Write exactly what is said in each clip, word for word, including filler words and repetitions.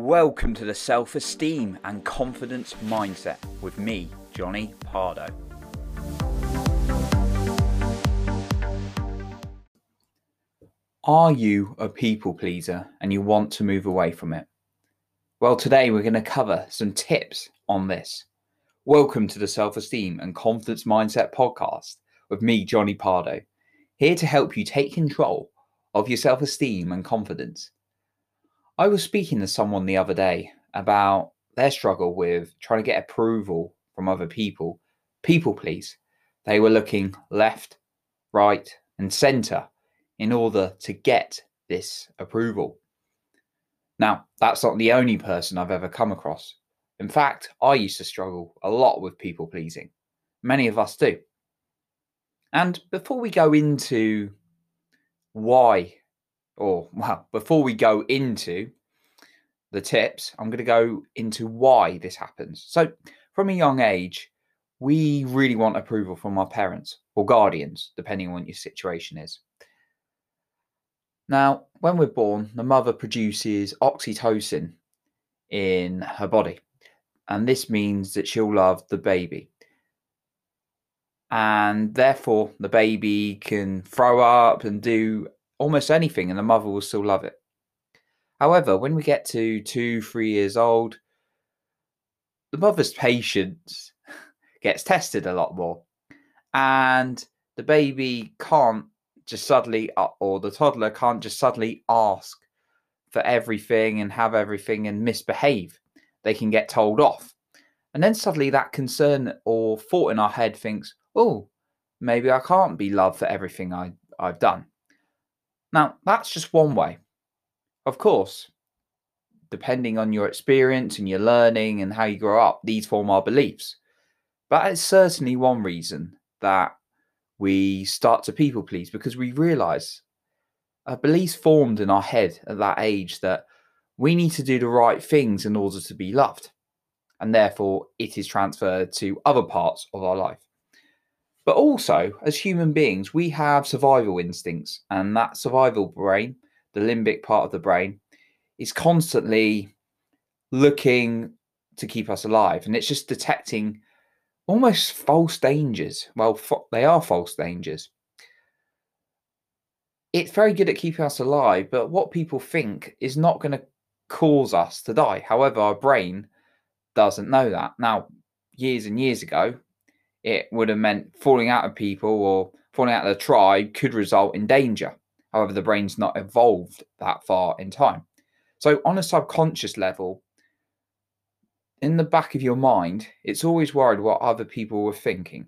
Welcome to the Self Esteem and Confidence Mindset with me, Jonny Pardoe. Are you a people pleaser and you want to move away from it? Well, today we're going to cover some tips on this. Welcome to the Self Esteem and Confidence Mindset podcast with me, Jonny Pardoe, here to help you take control of your self esteem and confidence. I was speaking to someone the other day about their struggle with trying to get approval from other people, people please. They were looking left, right, and center in order to get this approval. Now, that's not the only person I've ever come across. In fact, I used to struggle a lot with people pleasing. Many of us do. And before we go into why Or, well, before we go into the tips, I'm going to go into why this happens. So, from a young age, we really want approval from our parents or guardians, depending on what your situation is. Now, when we're born, the mother produces oxytocin in her body. And this means that she'll love the baby. And therefore, the baby can throw up and do almost anything and the mother will still love it. However, when we get to two, three years old, the mother's patience gets tested a lot more. And the baby can't just suddenly, or the toddler can't just suddenly ask for everything and have everything and misbehave. They can get told off. And then suddenly that concern or thought in our head thinks, oh, maybe I can't be loved for everything I, I've done. Now, that's just one way. Of course, depending on your experience and your learning and how you grow up, these form our beliefs. But it's certainly one reason that we start to people please, because we realise a belief formed in our head at that age that we need to do the right things in order to be loved. And therefore, it is transferred to other parts of our life. But also, as human beings, we have survival instincts, and that survival brain, the limbic part of the brain, is constantly looking to keep us alive. And it's just detecting almost false dangers. Well, fo- they are false dangers. It's very good at keeping us alive, but what people think is not going to cause us to die. However, our brain doesn't know that. Now, years and years ago, it would have meant falling out of people or falling out of the tribe could result in danger. However, the brain's not evolved that far in time. So on a subconscious level, in the back of your mind, it's always worried what other people were thinking.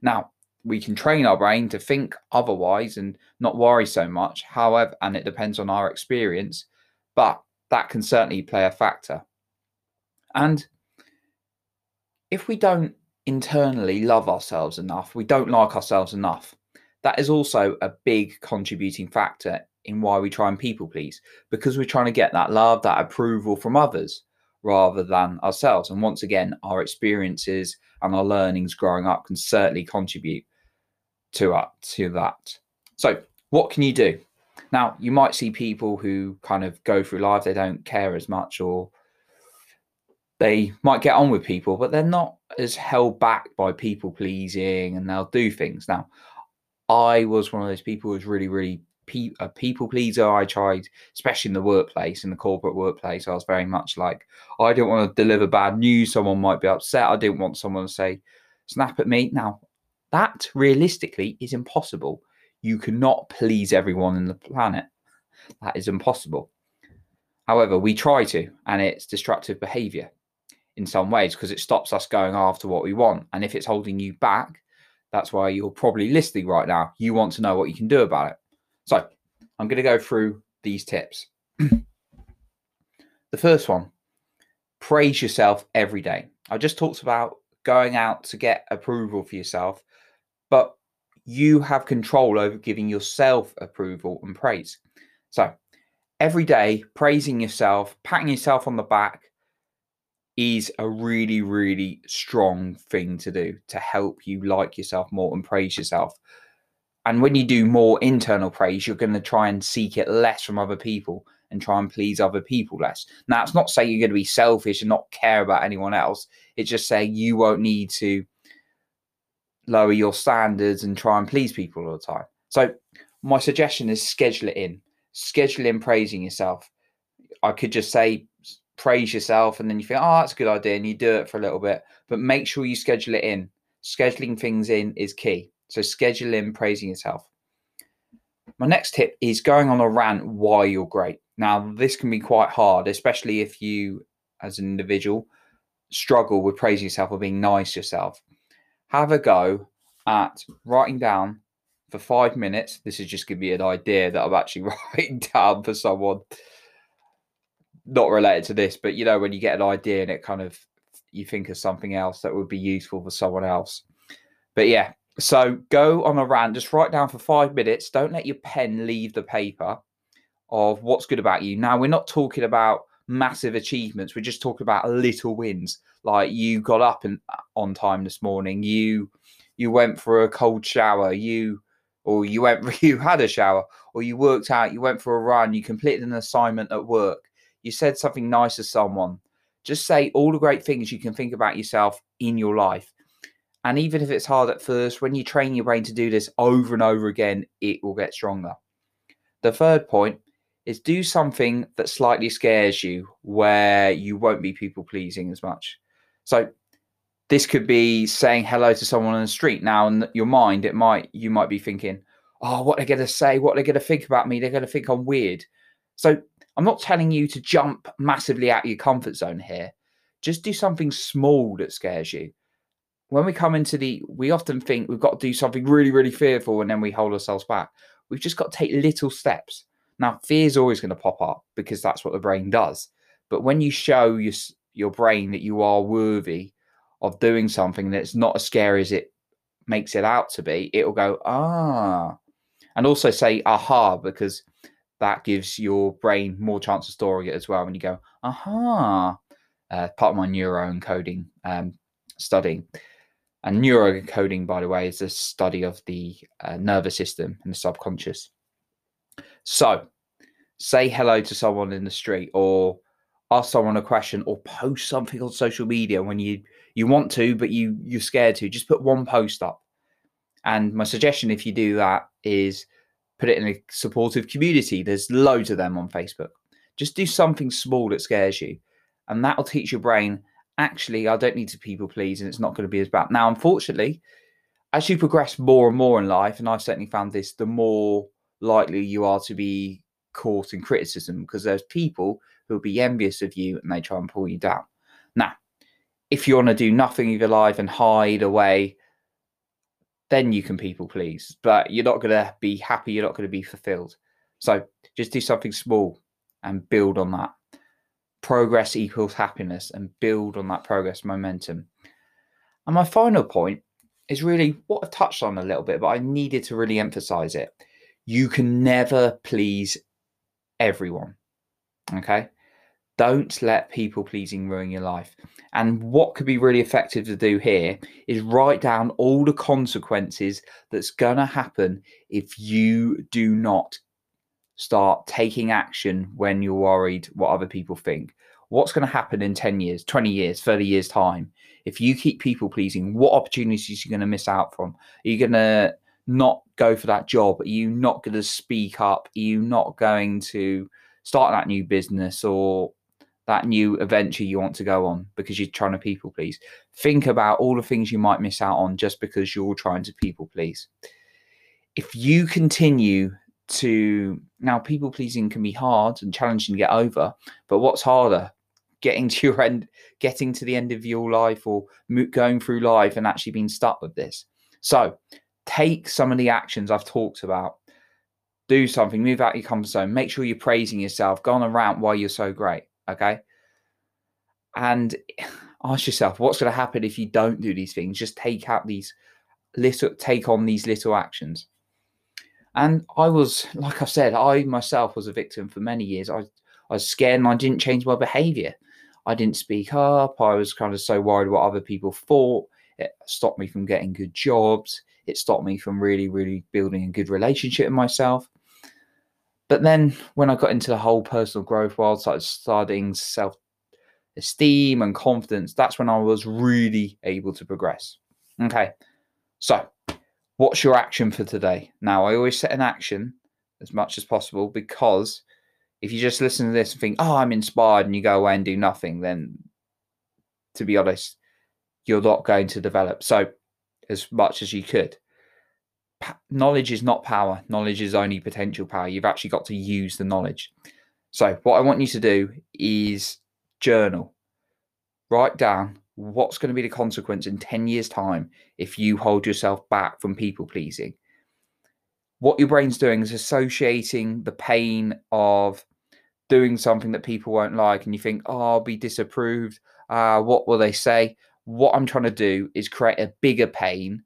Now, we can train our brain to think otherwise and not worry so much. However, and it depends on our experience, but that can certainly play a factor. And if we don't internally love ourselves enough, we don't like ourselves enough, that is also a big contributing factor in why we try and people please, because we're trying to get that love, that approval from others rather than ourselves. And once again, our experiences and our learnings growing up can certainly contribute to up to that. So what can you do? Now, you might see people who kind of go through life, they don't care as much, or they might get on with people, but they're not as held back by people pleasing and they'll do things. Now, I was one of those people who was really, really pe- a people pleaser. I tried, especially in the workplace, in the corporate workplace, I was very much like, I don't want to deliver bad news. Someone might be upset. I didn't want someone to say, snap at me. Now, that realistically is impossible. You cannot please everyone on the planet. That is impossible. However, we try to, and it's destructive behavior in some ways, because it stops us going after what we want. And if it's holding you back, that's why you're probably listening right now. You want to know what you can do about it. So I'm going to go through these tips. The first one, praise yourself every day. I just talked about going out to get approval for yourself, but you have control over giving yourself approval and praise. So every day, praising yourself, patting yourself on the back, is a really, really strong thing to do to help you like yourself more and praise yourself. And when you do more internal praise, you're going to try and seek it less from other people and try and please other people less. Now, it's not saying you're going to be selfish and not care about anyone else. It's just saying you won't need to lower your standards and try and please people all the time. So my suggestion is schedule it in. Schedule in praising yourself. I could just say praise yourself and then you think, oh, that's a good idea, and you do it for a little bit. But make sure you schedule it in. Scheduling things in is key. So schedule in praising yourself. My next tip is going on a rant why you're great. Now, this can be quite hard, especially if you, as an individual, struggle with praising yourself or being nice to yourself. Have a go at writing down for five minutes. This is just going to be an idea that I'm actually writing down for someone not related to this, but you know, when you get an idea and it kind of, you think of something else that would be useful for someone else. But yeah, so go on a rant, just write down for five minutes. Don't let your pen leave the paper of what's good about you. Now, we're not talking about massive achievements. We're just talking about little wins. Like you got up and on time this morning. You, you went for a cold shower. You, or you went, you had a shower, or you worked out, you went for a run, you completed an assignment at work. You said something nice to someone. Just say all the great things you can think about yourself in your life. And even if it's hard at first, when you train your brain to do this over and over again, it will get stronger. The third point is do something that slightly scares you, where you won't be people pleasing as much. So this could be saying hello to someone on the street. Now, in your mind, it might you might be thinking, oh, what they're going to say, what they're going to think about me, they're going to think I'm weird. So I'm not telling you to jump massively out of your comfort zone here. Just do something small that scares you. When we come into the, we often think we've got to do something really, really fearful, and then we hold ourselves back. We've just got to take little steps. Now, fear is always going to pop up because that's what the brain does. But when you show your, your brain that you are worthy of doing something that's not as scary as it makes it out to be, it'll go, ah. And also say, aha, because that gives your brain more chance of storing it as well. When you go, aha, uh, part of my neurocoding um, study. And neurocoding, by the way, is a study of the uh, nervous system and the subconscious. So say hello to someone in the street, or ask someone a question, or post something on social media when you, you want to, but you, you're scared to. Just put one post up. And my suggestion, if you do that, is put it in a supportive community. There's loads of them on Facebook. Just do something small that scares you. And that'll teach your brain, actually, I don't need to people please, and it's not going to be as bad. Now, unfortunately, as you progress more and more in life, and I've certainly found this, the more likely you are to be caught in criticism, because there's people who'll be envious of you and they try and pull you down. Now, if you want to do nothing with your life and hide away, then you can people please, but you're not going to be happy. You're not going to be fulfilled. So just do something small and build on that. Progress equals happiness, and build on that progress momentum. And my final point is really what I've touched on a little bit, but I needed to really emphasize it. You can never please everyone. Okay. Don't let people pleasing ruin your life. And what could be really effective to do here is write down all the consequences that's going to happen if you do not start taking action when you're worried what other people think. What's going to happen in ten years, twenty years, thirty years time? If you keep people pleasing, what opportunities are you going to miss out from? Are you going to not go for that job? Are you not going to speak up? Are you not going to start that new business or that new adventure you want to go on because you're trying to people please? Think about all the things you might miss out on just because you're trying to people please. If you continue to, now people pleasing can be hard and challenging to get over, but what's harder? Getting to your end, getting to the end of your life, or going through life and actually being stuck with this. So take some of the actions I've talked about. Do something, move out of your comfort zone, make sure you're praising yourself, go on a rant why you're so great. Okay. And ask yourself, what's going to happen if you don't do these things? Just take out these little, take on these little actions. And I was, like I said, I myself was a victim for many years. I, I was scared and I didn't change my behavior. I didn't speak up. I was kind of so worried what other people thought. It stopped me from getting good jobs. It stopped me from really, really building a good relationship with myself. But then when I got into the whole personal growth world, started studying self-esteem and confidence, that's when I was really able to progress. Okay, so what's your action for today? Now, I always set an action as much as possible, because if you just listen to this and think, oh, I'm inspired, and you go away and do nothing, then to be honest, you're not going to develop. So as much as you could. Knowledge is not power. Knowledge is only potential power. You've actually got to use the knowledge. So what I want you to do is journal. Write down what's going to be the consequence in ten years' time if you hold yourself back from people pleasing. What your brain's doing is associating the pain of doing something that people won't like, and you think, oh, I'll be disapproved. Uh, what will they say? What I'm trying to do is create a bigger pain.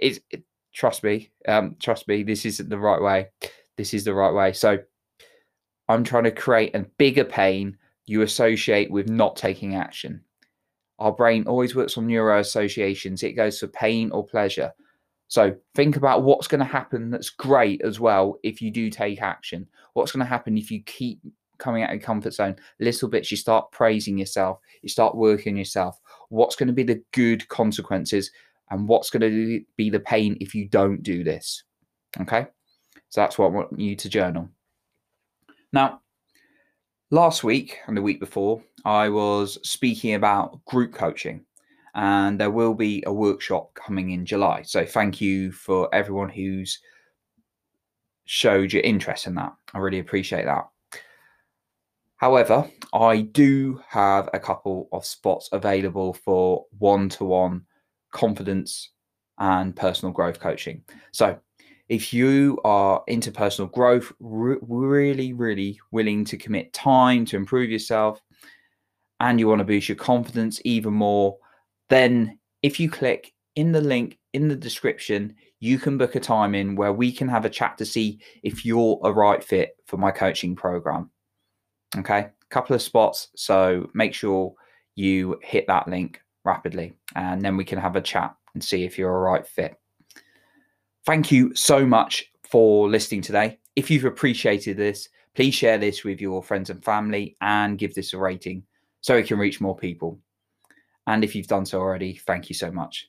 It's, it, trust me, um, trust me, this isn't the right way. This is the right way. So I'm trying to create a bigger pain you associate with not taking action. Our brain always works on neuro associations. It goes for pain or pleasure. So think about what's going to happen that's great as well if you do take action. What's going to happen if you keep coming out of your comfort zone? Little bits, you start praising yourself. You start working yourself. What's going to be the good consequences, and what's going to be the pain if you don't do this? Okay, so that's what I want you to journal. Now, last week and the week before, I was speaking about group coaching, and there will be a workshop coming in July. So thank you for everyone who's showed your interest in that. I really appreciate that. However, I do have a couple of spots available for one-to-one confidence and personal growth coaching. So if you are into personal growth, re- really, really willing to commit time to improve yourself, and you want to boost your confidence even more, then if you click in the link in the description, you can book a time in where we can have a chat to see if you're a right fit for my coaching program. Okay, a couple of spots, so make sure you hit that link rapidly, and then we can have a chat and see if you're a right fit. Thank you so much for listening today. If you've appreciated this, please share this with your friends and family and give this a rating so it can reach more people. And if you've done so already, thank you so much.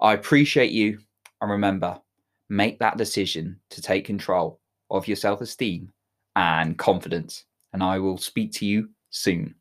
I appreciate you. And remember, make that decision to take control of your self-esteem and confidence. And I will speak to you soon.